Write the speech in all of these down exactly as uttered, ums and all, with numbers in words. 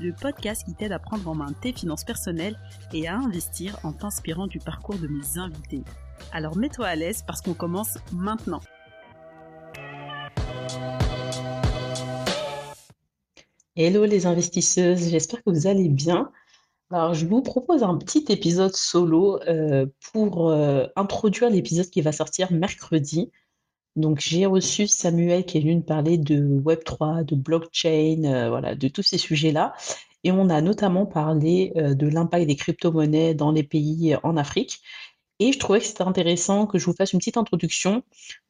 Le podcast qui t'aide à prendre en main tes finances personnelles et à investir en t'inspirant du parcours de mes invités. Alors mets-toi à l'aise parce qu'on commence maintenant. Hello les investisseuses, j'espère que vous allez bien. Alors je vous propose un petit épisode solo euh, pour euh, introduire l'épisode qui va sortir mercredi. Donc j'ai reçu Samuel qui est venu nous parler de web trois, de blockchain, euh, voilà, de tous ces sujets-là. Et on a notamment parlé euh, de l'impact des crypto-monnaies dans les pays euh, en Afrique. Et je trouvais que c'était intéressant que je vous fasse une petite introduction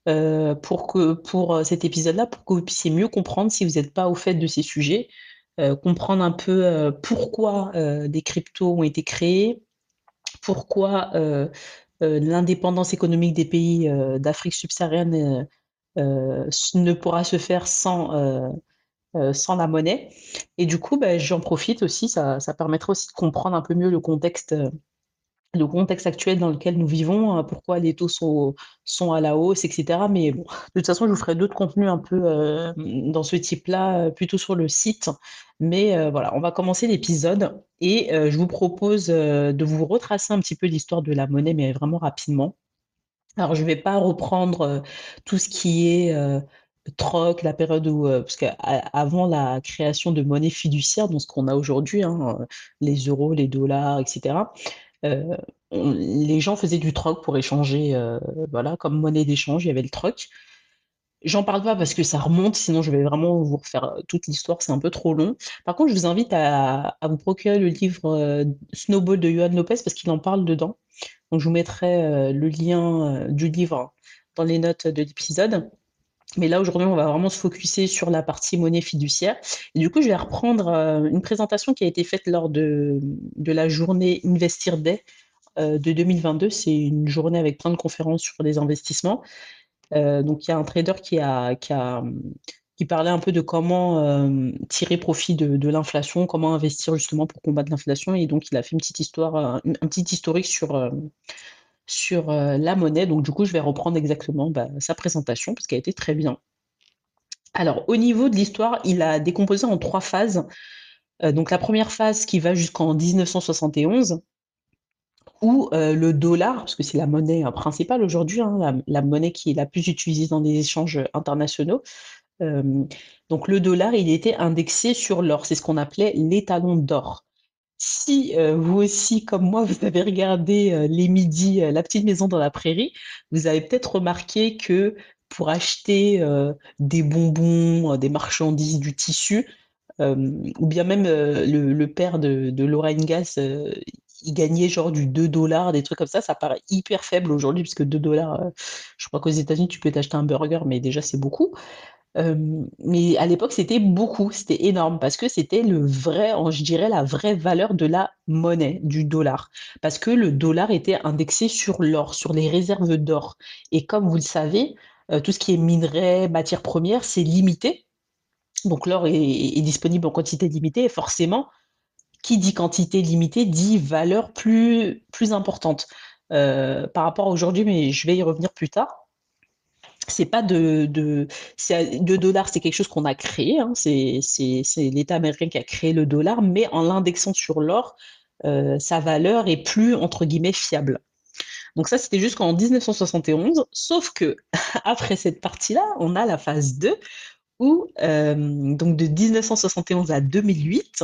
euh, pour, que, pour cet épisode-là, pour que vous puissiez mieux comprendre si vous n'êtes pas au fait de ces sujets, euh, comprendre un peu euh, pourquoi euh, des cryptos ont été créés, pourquoi... Euh, Euh, l'indépendance économique des pays euh, d'Afrique subsaharienne euh, euh, ne pourra se faire sans, euh, euh, sans la monnaie. Et du coup, bah, j'en profite aussi, ça, ça permettra aussi de comprendre un peu mieux le contexte, euh, le contexte actuel dans lequel nous vivons, hein, pourquoi les taux sont, sont à la hausse, et cetera. Mais bon, de toute façon, je vous ferai d'autres contenus un peu euh, dans ce type-là, plutôt sur le site. Mais euh, voilà, on va commencer l'épisode. Et euh, je vous propose euh, de vous retracer un petit peu l'histoire de la monnaie, mais vraiment rapidement. Alors, je ne vais pas reprendre euh, tout ce qui est euh, troc, la période où, euh, parce qu'avant la création de monnaie fiduciaire, donc ce qu'on a aujourd'hui, hein, les euros, les dollars, et cetera, euh, on, les gens faisaient du troc pour échanger, euh, voilà, comme monnaie d'échange, il y avait le troc. J'en parle pas parce que ça remonte, sinon je vais vraiment vous refaire toute l'histoire, c'est un peu trop long. Par contre, je vous invite à, à vous procurer le livre euh, Snowball de Yoann Lopez parce qu'il en parle dedans. Donc je vous mettrai euh, le lien euh, du livre dans les notes de l'épisode. Mais là, aujourd'hui, on va vraiment se focuser sur la partie monnaie fiduciaire. Et du coup, je vais reprendre euh, une présentation qui a été faite lors de, de la journée Investir Day euh, de deux mille vingt-deux. C'est une journée avec plein de conférences sur les investissements. Euh, donc il y a un trader qui, a, qui, a, qui parlait un peu de comment euh, tirer profit de, de l'inflation, comment investir justement pour combattre l'inflation. Et donc il a fait une petite histoire, un, un petit historique sur, euh, sur euh, la monnaie. Donc du coup je vais reprendre exactement bah, sa présentation parce qu'elle était très bien. Alors au niveau de l'histoire, il a décomposé en trois phases. Euh, donc la première phase qui va jusqu'en dix-neuf cent soixante et onze. Où euh, le dollar, parce que c'est la monnaie euh, principale aujourd'hui, hein, la, la monnaie qui est la plus utilisée dans les échanges internationaux. Euh, donc le dollar, il était indexé sur l'or, c'est ce qu'on appelait l'étalon d'or. Si euh, vous aussi, comme moi, vous avez regardé euh, les midis, euh, la petite maison dans la prairie, vous avez peut-être remarqué que pour acheter euh, des bonbons, euh, des marchandises, du tissu, euh, ou bien même euh, le, le père de, de Laura Ingalls, euh, ils gagnaient genre du deux dollars, des trucs comme ça, ça paraît hyper faible aujourd'hui, puisque deux dollars, euh, je crois qu'aux États-Unis tu peux t'acheter un burger, mais déjà c'est beaucoup. Euh, mais à l'époque, c'était beaucoup, c'était énorme, parce que c'était le vrai, je dirais, la vraie valeur de la monnaie, du dollar. Parce que le dollar était indexé sur l'or, sur les réserves d'or. Et comme vous le savez, euh, tout ce qui est minerais, matières premières, c'est limité. Donc l'or est, est disponible en quantité limitée, et forcément, qui dit quantité limitée, dit valeur plus, plus importante euh, par rapport à aujourd'hui, mais je vais y revenir plus tard. C'est pas de, de, c'est, de dollars, c'est quelque chose qu'on a créé, hein, c'est, c'est, c'est l'État américain qui a créé le dollar, mais en l'indexant sur l'or, euh, sa valeur est plus, entre guillemets, fiable. Donc ça, c'était jusqu'en dix-neuf cent soixante et onze, sauf que après cette partie-là, on a la phase deux, où, euh, donc de dix-neuf cent soixante et onze à deux mille huit,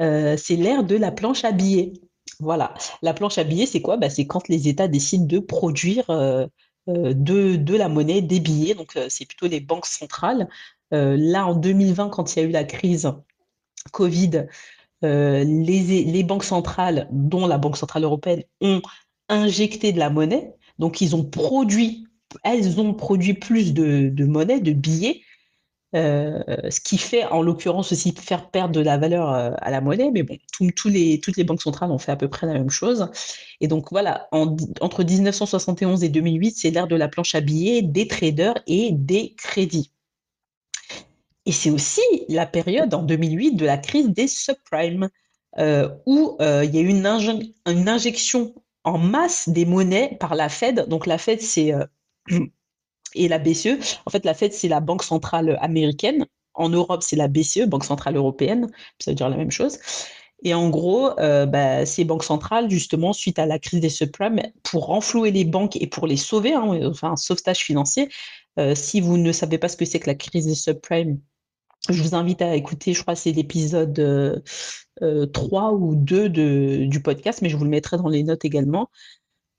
Euh, c'est l'ère de la planche à billets. Voilà. La planche à billets, c'est quoi? Bah, c'est quand les États décident de produire euh, de, de la monnaie, des billets. Donc, euh, c'est plutôt les banques centrales. Euh, là, en deux mille vingt, quand il y a eu la crise Covid, euh, les, les banques centrales, dont la Banque centrale européenne, ont injecté de la monnaie. Donc, ils ont produit, elles ont produit plus de, de monnaie, de billets. Euh, ce qui fait en l'occurrence aussi faire perdre de la valeur euh, à la monnaie, mais bon, tout, tout les, toutes les banques centrales ont fait à peu près la même chose. Et donc voilà, en, entre dix-neuf cent soixante et onze et deux mille huit, c'est l'ère de la planche à billets, des traders et des crédits. Et c'est aussi la période en deux mille huit de la crise des subprimes, euh, où euh, il y a eu une, inje- une injection en masse des monnaies par la Fed. Donc la Fed, c'est... Euh, Et la B C E, en fait, la Fed, c'est la Banque centrale américaine. En Europe, c'est la B C E, Banque centrale européenne. Ça veut dire la même chose. Et en gros, euh, bah, ces banques centrales, justement, suite à la crise des subprimes, pour renflouer les banques et pour les sauver, hein, enfin, un sauvetage financier. Euh, si vous ne savez pas ce que c'est que la crise des subprimes, je vous invite à écouter, je crois, c'est l'épisode euh, euh, trois ou deux de, du podcast, mais je vous le mettrai dans les notes également,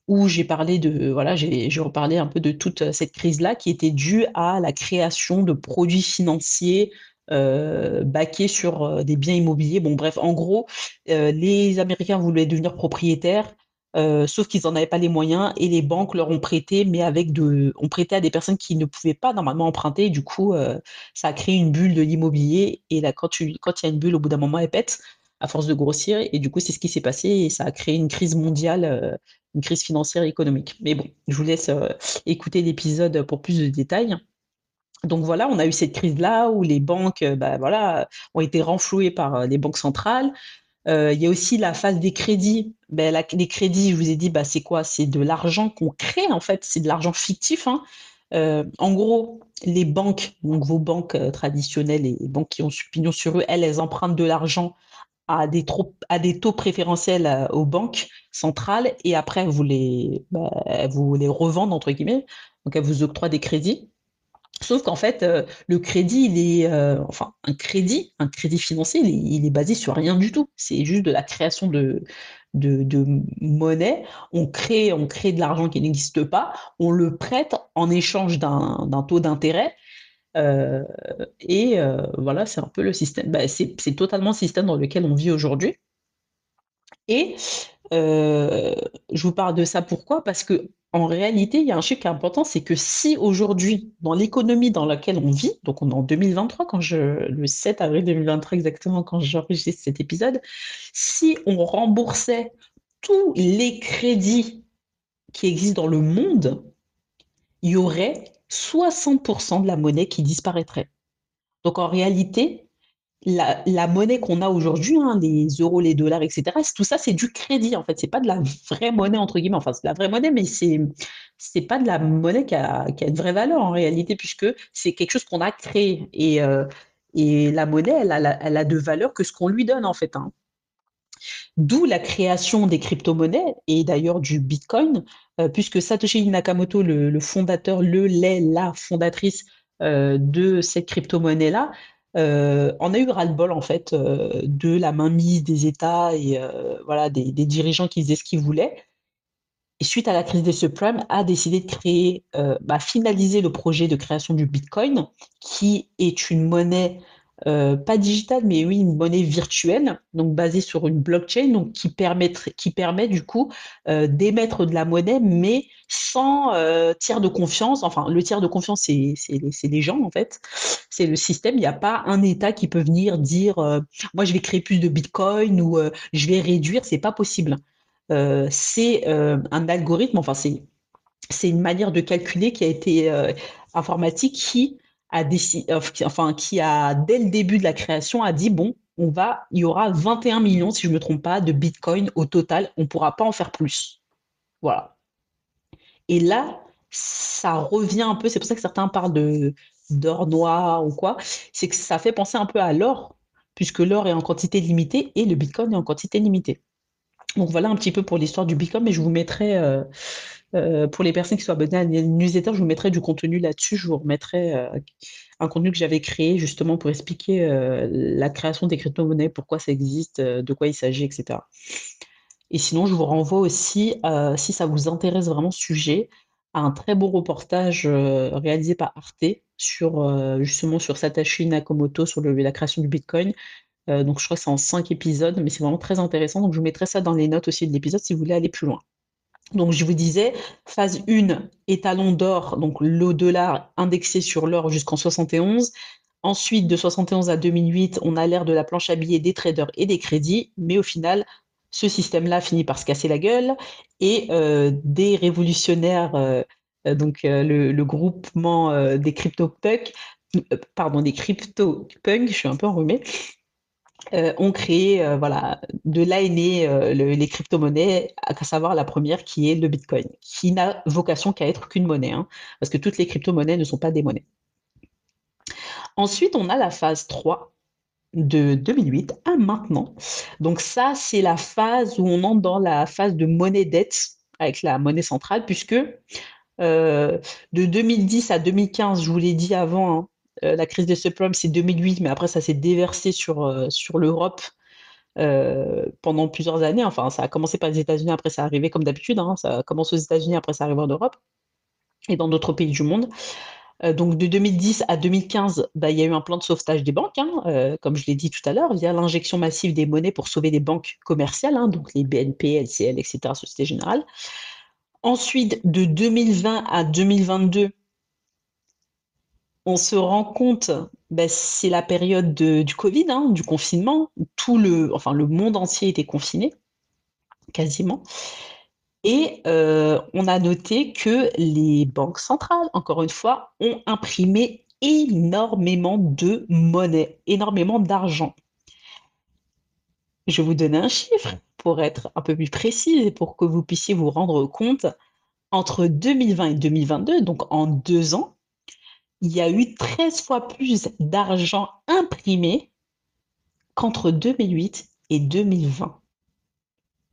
où j'ai parlé de, voilà, j'ai, j'ai reparlé un peu de toute cette crise-là qui était due à la création de produits financiers euh, baqués sur des biens immobiliers. Bon, bref, en gros, euh, les Américains voulaient devenir propriétaires, euh, sauf qu'ils n'en avaient pas les moyens, et les banques leur ont prêté, mais avec de, ont prêté à des personnes qui ne pouvaient pas normalement emprunter. Et du coup, euh, ça a créé une bulle de l'immobilier, et là, quand tu, quand il y a une bulle, au bout d'un moment, elle pète, à force de grossir, et du coup, c'est ce qui s'est passé, et ça a créé une crise mondiale, euh, une crise financière et économique. Mais bon, je vous laisse euh, écouter l'épisode pour plus de détails. Donc voilà, on a eu cette crise-là où les banques euh, bah, voilà, ont été renflouées par euh, les banques centrales. Euh, il y a aussi la phase des crédits. Bah, la, les crédits, je vous ai dit, bah, c'est quoi? C'est de l'argent qu'on crée, en fait. C'est de l'argent fictif, hein. Euh, en gros, les banques, donc vos banques euh, traditionnelles et les banques qui ont pignon sur eux, elles, elles empruntent de l'argent à des, trop, à des taux préférentiels aux banques centrales, et après vous les, bah, vous les revendent entre guillemets, donc elles vous octroient des crédits. Sauf qu'en fait, euh, le crédit, il est, euh, enfin, un crédit, un crédit financier, il est, il est basé sur rien du tout. C'est juste de la création de, de, de monnaie. On crée, on crée de l'argent qui n'existe pas, on le prête en échange d'un, d'un taux d'intérêt. Euh, et euh, voilà, c'est un peu le système, bah, c'est, c'est totalement le système dans lequel on vit aujourd'hui. Et euh, je vous parle de ça pourquoi? Parce qu'en réalité, il y a un chiffre qui est important, c'est que si aujourd'hui, dans l'économie dans laquelle on vit, donc on est en deux mille vingt-trois, quand je, le sept avril deux mille vingt-trois exactement, quand j'enregistre cet épisode, si on remboursait tous les crédits qui existent dans le monde, il y aurait soixante pour cent de la monnaie qui disparaîtrait. Donc en réalité, la, la monnaie qu'on a aujourd'hui, hein, les euros, les dollars, et cetera, tout ça, c'est du crédit, en fait. Ce n'est pas de la vraie monnaie, entre guillemets. Enfin, c'est de la vraie monnaie, mais c'est, c'est pas de la monnaie qui a, qui a une vraie valeur, en réalité, puisque c'est quelque chose qu'on a créé. Et, euh, et la monnaie, elle a, elle a de valeur que ce qu'on lui donne, en fait, hein. D'où la création des crypto-monnaies et d'ailleurs du Bitcoin, euh, puisque Satoshi Nakamoto, le, le fondateur, le, les, la fondatrice euh, de cette crypto-monnaie-là, euh, en a eu ras-le-bol en fait euh, de la mainmise des États et euh, voilà, des, des dirigeants qui faisaient ce qu'ils voulaient. Et suite à la crise des subprimes, a décidé de créer, euh, bah, finaliser le projet de création du Bitcoin, qui est une monnaie Euh, pas digitale, mais oui, une monnaie virtuelle, donc basée sur une blockchain, donc qui permet, qui permet du coup euh, d'émettre de la monnaie, mais sans euh, tiers de confiance. Enfin, le tiers de confiance, c'est, c'est, c'est les gens, en fait. C'est le système. Il n'y a pas un État qui peut venir dire euh, « moi, je vais créer plus de Bitcoin » ou euh, « je vais réduire ». C'est pas possible. Euh, c'est euh, un algorithme, enfin, c'est, c'est une manière de calculer qui a été euh, informatique qui... A décid... enfin, qui a, dès le début de la création, a dit, bon, on va, il y aura vingt et un millions, si je ne me trompe pas, de Bitcoin au total, on ne pourra pas en faire plus. Voilà. Et là, ça revient un peu, c'est pour ça que certains parlent de, d'or noir ou quoi, c'est que ça fait penser un peu à l'or, puisque l'or est en quantité limitée et le Bitcoin est en quantité limitée. Donc voilà un petit peu pour l'histoire du Bitcoin, mais je vous mettrai, euh, euh, pour les personnes qui sont abonnées à la newsletter, je vous mettrai du contenu là-dessus, je vous remettrai euh, un contenu que j'avais créé justement pour expliquer euh, la création des crypto-monnaies, pourquoi ça existe, euh, de quoi il s'agit, et cetera. Et sinon, je vous renvoie aussi, euh, si ça vous intéresse vraiment ce sujet, à un très beau reportage euh, réalisé par Arte sur euh, justement sur Satoshi Nakamoto, sur le, la création du Bitcoin. Euh, donc je crois que c'est en cinq épisodes, mais c'est vraiment très intéressant, donc je vous mettrai ça dans les notes aussi de l'épisode si vous voulez aller plus loin. Donc je vous disais, phase un, étalon d'or, donc le dollar indexé sur l'or jusqu'en soixante et onze, Ensuite, de soixante et onze à deux mille huit, on a l'ère de la planche à billets des traders et des crédits, mais au final, ce système-là finit par se casser la gueule et euh, des révolutionnaires, euh, donc euh, le, le groupement euh, des crypto-punks, euh, pardon, des crypto-punks, je suis un peu enrhumée, euh, ont créé, euh, voilà, de là est née euh, le, les crypto-monnaies, à savoir la première qui est le Bitcoin, qui n'a vocation qu'à être qu'une monnaie, hein, parce que toutes les crypto-monnaies ne sont pas des monnaies. Ensuite, on a la phase trois. De deux mille huit à maintenant. Donc ça, c'est la phase où on entre dans la phase de monnaie-dette avec la monnaie centrale, puisque euh, de deux mille dix à deux mille quinze, je vous l'ai dit avant, hein, euh, la crise des subprimes, c'est deux mille huit, mais après, ça s'est déversé sur, euh, sur l'Europe euh, pendant plusieurs années. Enfin, ça a commencé par les États-Unis, après ça arrivait comme d'habitude. Hein, ça commence aux États-Unis, après ça arrive en Europe et dans d'autres pays du monde. Donc, de deux mille dix à deux mille quinze, bah, il y a eu un plan de sauvetage des banques, hein, euh, comme je l'ai dit tout à l'heure, via l'injection massive des monnaies pour sauver des banques commerciales, hein, donc les B N P, L C L, et cetera, Société Générale. Ensuite, de deux mille vingt à deux mille vingt-deux, on se rend compte, bah, c'est la période de, du Covid, hein, du confinement, où tout le, enfin, le monde entier était confiné, quasiment. Et euh, on a noté que les banques centrales, encore une fois, ont imprimé énormément de monnaie, énormément d'argent. Je vais vous donner un chiffre pour être un peu plus précise et pour que vous puissiez vous rendre compte. Entre deux mille vingt et deux mille vingt-deux, donc en deux ans, il y a eu treize fois plus d'argent imprimé qu'entre deux mille huit et deux mille vingt.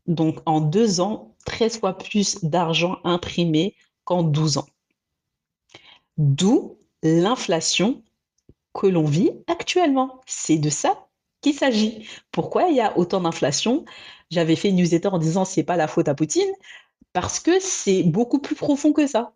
Donc en deux ans, treize fois plus d'argent imprimé qu'en douze ans. D'où l'inflation que l'on vit actuellement. C'est de ça qu'il s'agit. Pourquoi il y a autant d'inflation? J'avais fait une newsletter en disant « c'est pas la faute à Poutine », parce que c'est beaucoup plus profond que ça.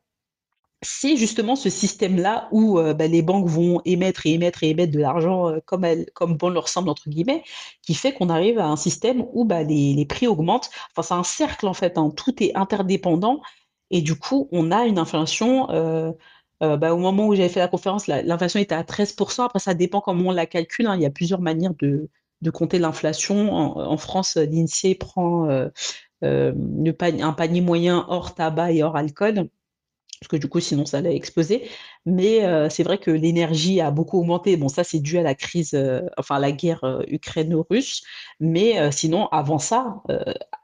C'est justement ce système-là où euh, bah, les banques vont émettre et émettre et émettre de l'argent euh, comme, elles, comme bon leur semble, entre guillemets, qui fait qu'on arrive à un système où bah, les, les prix augmentent. Enfin, c'est un cercle, en fait. Hein. Tout est interdépendant. Et du coup, on a une inflation. Euh, euh, bah, au moment où j'avais fait la conférence, la, l'inflation était à treize pour cent. Après, ça dépend comment on la calcule. Hein. Il y a plusieurs manières de, de compter l'inflation. En, en France, l'INSEE prend euh, euh, le panier, un panier moyen hors tabac et hors alcool, parce que du coup, sinon, ça allait exploser. Mais euh, c'est vrai que l'énergie a beaucoup augmenté. Bon, ça, c'est dû à la crise, euh, enfin, à la guerre euh, ukraino-russe. Mais euh, sinon, avant ça, euh,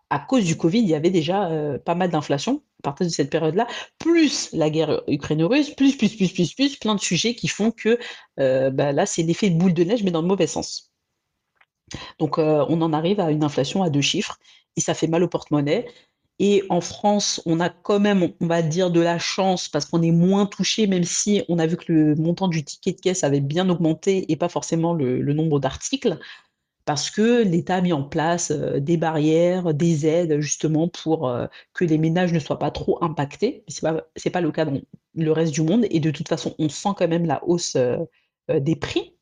à cause du Covid, il y avait déjà euh, pas mal d'inflation à partir de cette période-là, plus la guerre ukraino-russe, plus, plus, plus, plus, plus, plein de sujets qui font que euh, bah, là, c'est l'effet boule de neige, mais dans le mauvais sens. Donc, euh, on en arrive à une inflation à deux chiffres et ça fait mal au porte-monnaie. Et en France, on a quand même, on va dire, de la chance parce qu'on est moins touché, même si on a vu que le montant du ticket de caisse avait bien augmenté et pas forcément le, le nombre d'articles, parce que l'État a mis en place des barrières, des aides, justement, pour que les ménages ne soient pas trop impactés. Ce n'est pas, c'est pas le cas dans le reste du monde. Et de toute façon, on sent quand même la hausse des prix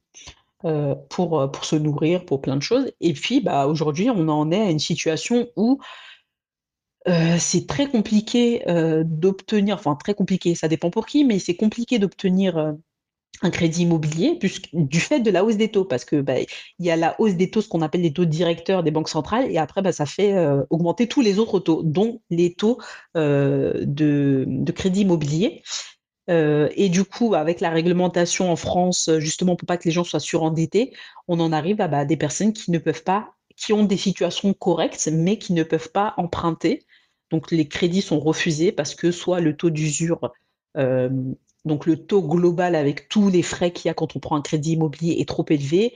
pour, pour se nourrir, pour plein de choses. Et puis, bah, aujourd'hui, on en est à une situation où Euh, c'est très compliqué euh, d'obtenir, enfin très compliqué, ça dépend pour qui, mais c'est compliqué d'obtenir euh, un crédit immobilier puisque, du fait de la hausse des taux, parce que bah, y a la hausse des taux, ce qu'on appelle les taux directeurs des banques centrales, et après bah, ça fait euh, augmenter tous les autres taux, dont les taux euh, de, de crédit immobilier. Euh, et du coup, avec la réglementation en France, justement pour pas que les gens soient surendettés, on en arrive à bah, des personnes qui ne peuvent pas, qui ont des situations correctes, mais qui ne peuvent pas emprunter. Donc, les crédits sont refusés parce que soit le taux d'usure, euh, donc le taux global avec tous les frais qu'il y a quand on prend un crédit immobilier est trop élevé.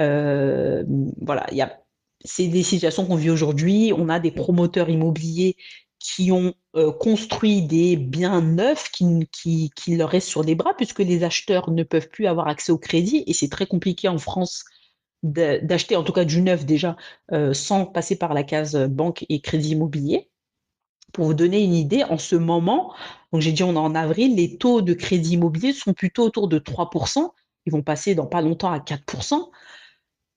Euh, voilà, y a, c'est des situations qu'on vit aujourd'hui. On a des promoteurs immobiliers qui ont euh, construit des biens neufs qui, qui, qui leur restent sur les bras puisque les acheteurs ne peuvent plus avoir accès au crédit. Et c'est très compliqué en France d'acheter, en tout cas du neuf déjà, euh, sans passer par la case banque et crédit immobilier. Pour vous donner une idée, en ce moment, donc j'ai dit on est en avril, les taux de crédit immobilier sont plutôt autour de trois pour cent. Ils vont passer dans pas longtemps à quatre pour cent.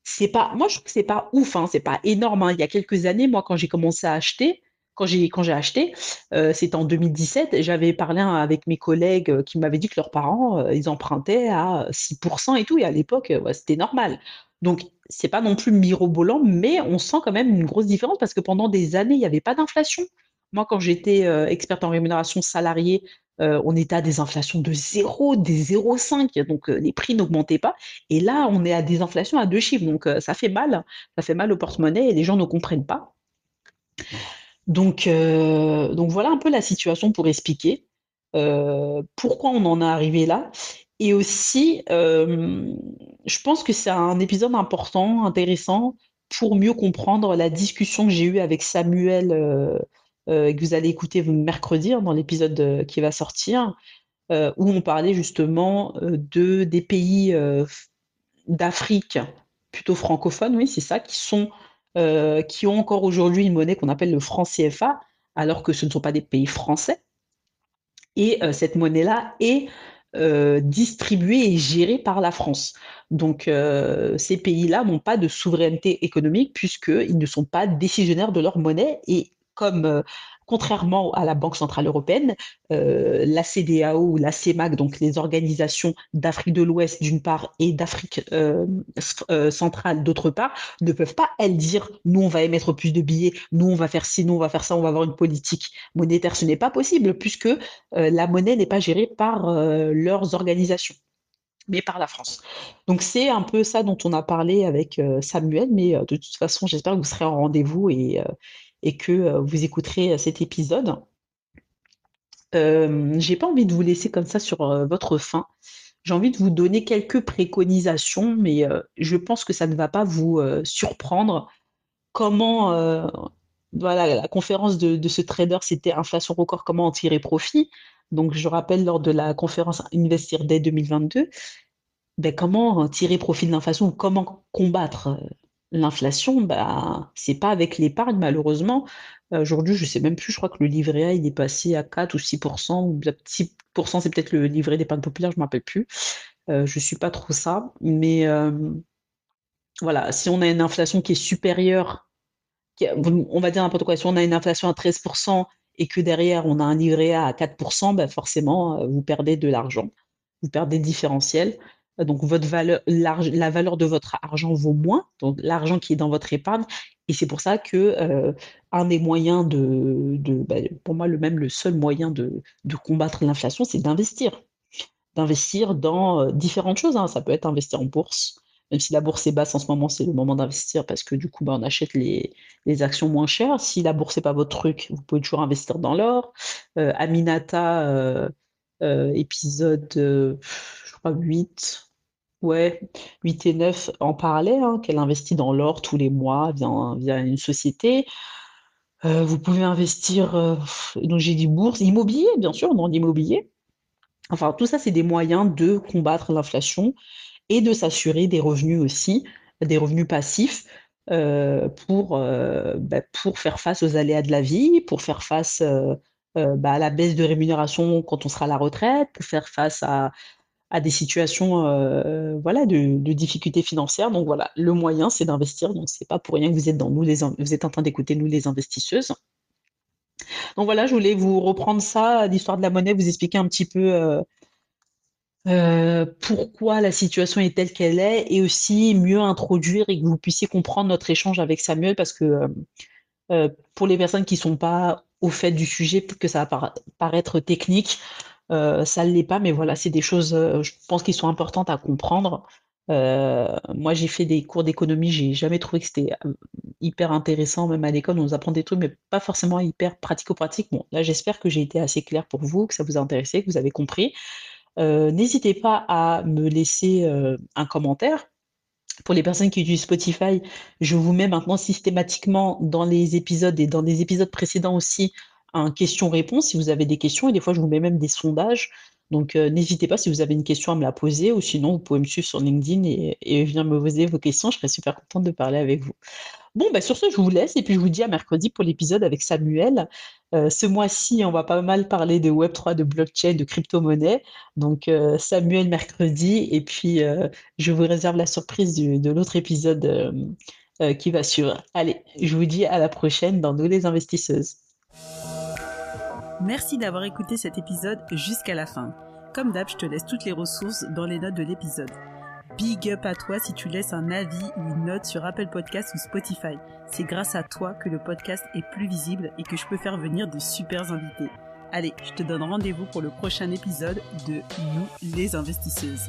C'est pas, moi, je trouve que ce n'est pas ouf, hein, ce n'est pas énorme. Hein. Il y a quelques années, moi, quand j'ai commencé à acheter, quand j'ai quand j'ai acheté, euh, c'était en deux mille dix-sept, j'avais parlé avec mes collègues qui m'avaient dit que leurs parents, euh, ils empruntaient à six pour cent et tout, et à l'époque, ouais, c'était normal. Donc, c'est pas non plus mirobolant, mais on sent quand même une grosse différence parce que pendant des années, il n'y avait pas d'inflation. Moi, quand j'étais euh, experte en rémunération salariée, Euh, on était à des inflations de zéro, des zéro virgule cinq, donc euh, les prix n'augmentaient pas. Et là, on est à des inflations à deux chiffres, donc euh, ça fait mal, ça fait mal au porte-monnaie et les gens ne comprennent pas. Donc, euh, donc voilà un peu la situation pour expliquer euh, pourquoi on en est arrivé là. Et aussi, euh, je pense que c'est un épisode important, intéressant, pour mieux comprendre la discussion que j'ai eue avec Samuel euh, Euh, que vous allez écouter mercredi dans l'épisode euh, qui va sortir, euh, où on parlait justement euh, de, des pays euh, d'Afrique, plutôt francophones, oui, c'est ça, qui, sont, euh, qui ont encore aujourd'hui une monnaie qu'on appelle le franc C F A, alors que ce ne sont pas des pays français. Et euh, cette monnaie-là est euh, distribuée et gérée par la France. Donc, euh, ces pays-là n'ont pas de souveraineté économique puisqu'ils ne sont pas décisionnaires de leur monnaie et comme euh, contrairement à la Banque Centrale Européenne, euh, la CEDAO ou la CEMAC, donc les organisations d'Afrique de l'Ouest d'une part et d'Afrique euh, euh, centrale d'autre part, ne peuvent pas, elles, dire « nous, on va émettre plus de billets, nous, on va faire ci, nous, on va faire ça, on va avoir une politique monétaire ». Ce n'est pas possible puisque euh, la monnaie n'est pas gérée par euh, leurs organisations, mais par la France. Donc, c'est un peu ça dont on a parlé avec euh, Samuel, mais euh, de toute façon, j'espère que vous serez en rendez-vous et... Euh, et que euh, vous écouterez cet épisode. Euh, j'ai pas envie de vous laisser comme ça sur euh, votre faim. J'ai envie de vous donner quelques préconisations, mais euh, je pense que ça ne va pas vous euh, surprendre. Comment euh, voilà, la conférence de, de ce trader, c'était inflation record, comment en tirer profit. Donc je rappelle lors de la conférence Investir Day deux mille vingt-deux, ben, comment tirer profit de l'inflation, comment combattre l'inflation, bah, ce n'est pas avec l'épargne, malheureusement. Aujourd'hui, je ne sais même plus, je crois que le livret A, il est passé à quatre ou six pour cent, ou six pour cent, c'est peut-être le livret d'épargne populaire, je ne me rappelle plus. Euh, je ne suis pas trop ça. Mais euh, voilà, si on a une inflation qui est supérieure, qui, on va dire n'importe quoi, si on a une inflation à treize pour cent et que derrière, on a un livret A à quatre pour cent, bah forcément, vous perdez de l'argent, vous perdez le différentiel. Donc, votre valeur, la valeur de votre argent vaut moins, donc l'argent qui est dans votre épargne. Et c'est pour ça que euh, un des moyens de, de bah, pour moi, le même, le seul moyen de, de combattre l'inflation, c'est d'investir. D'investir dans euh, différentes choses, hein. Ça peut être investir en bourse. Même si la bourse est basse en ce moment, c'est le moment d'investir parce que du coup, bah, on achète les, les actions moins chères. Si la bourse n'est pas votre truc, vous pouvez toujours investir dans l'or. Euh, Aminata, euh, euh, épisode, euh, je crois, huit... Ouais, huit et neuf en parlait, hein, qu'elle investit dans l'or tous les mois via, via une société. Euh, vous pouvez investir, euh, donc j'ai dit bourse, immobilier, bien sûr, dans l'immobilier. Enfin, tout ça, c'est des moyens de combattre l'inflation et de s'assurer des revenus aussi, des revenus passifs euh, pour, euh, bah, pour faire face aux aléas de la vie, pour faire face euh, euh, bah, à la baisse de rémunération quand on sera à la retraite, pour faire face à... à des situations euh, voilà, de, de difficultés financières. Donc voilà, le moyen, c'est d'investir. Donc c'est pas pour rien que vous êtes dans nous, les, vous êtes en train d'écouter Nous, les investisseuses. Donc voilà, je voulais vous reprendre ça, l'histoire de la monnaie, vous expliquer un petit peu euh, euh, pourquoi la situation est telle qu'elle est et aussi mieux introduire et que vous puissiez comprendre notre échange avec Samuel parce que euh, euh, pour les personnes qui ne sont pas au fait du sujet, peut-être que ça va para- paraître technique, Euh, ça ne l'est pas, mais voilà, c'est des choses, euh, je pense, qui sont importantes à comprendre. Euh, moi, j'ai fait des cours d'économie, j'ai jamais trouvé que c'était hyper intéressant, même à l'école, on nous apprend des trucs, mais pas forcément hyper pratico-pratique. Bon, là, j'espère que j'ai été assez claire pour vous, que ça vous a intéressé, que vous avez compris. Euh, n'hésitez pas à me laisser euh, un commentaire. Pour les personnes qui utilisent Spotify, je vous mets maintenant systématiquement dans les épisodes et dans les épisodes précédents aussi un question-réponse si vous avez des questions, et des fois je vous mets même des sondages, donc euh, n'hésitez pas si vous avez une question à me la poser, ou sinon vous pouvez me suivre sur LinkedIn et, et venir me poser vos questions, je serais super contente de parler avec vous. Bon, bah, sur ce, je vous laisse, et puis je vous dis à mercredi pour l'épisode avec Samuel. Euh, ce mois-ci, on va pas mal parler de web trois, de blockchain, de crypto-monnaie, donc euh, Samuel mercredi, et puis euh, je vous réserve la surprise du, de l'autre épisode euh, euh, qui va suivre. Allez, je vous dis à la prochaine dans Nous, les investisseuses. Merci d'avoir écouté cet épisode jusqu'à la fin. Comme d'hab, je te laisse toutes les ressources dans les notes de l'épisode. Big up à toi si tu laisses un avis ou une note sur Apple Podcasts ou Spotify. C'est grâce à toi que le podcast est plus visible et que je peux faire venir de super invités. Allez, je te donne rendez-vous pour le prochain épisode de Nous, les investisseuses.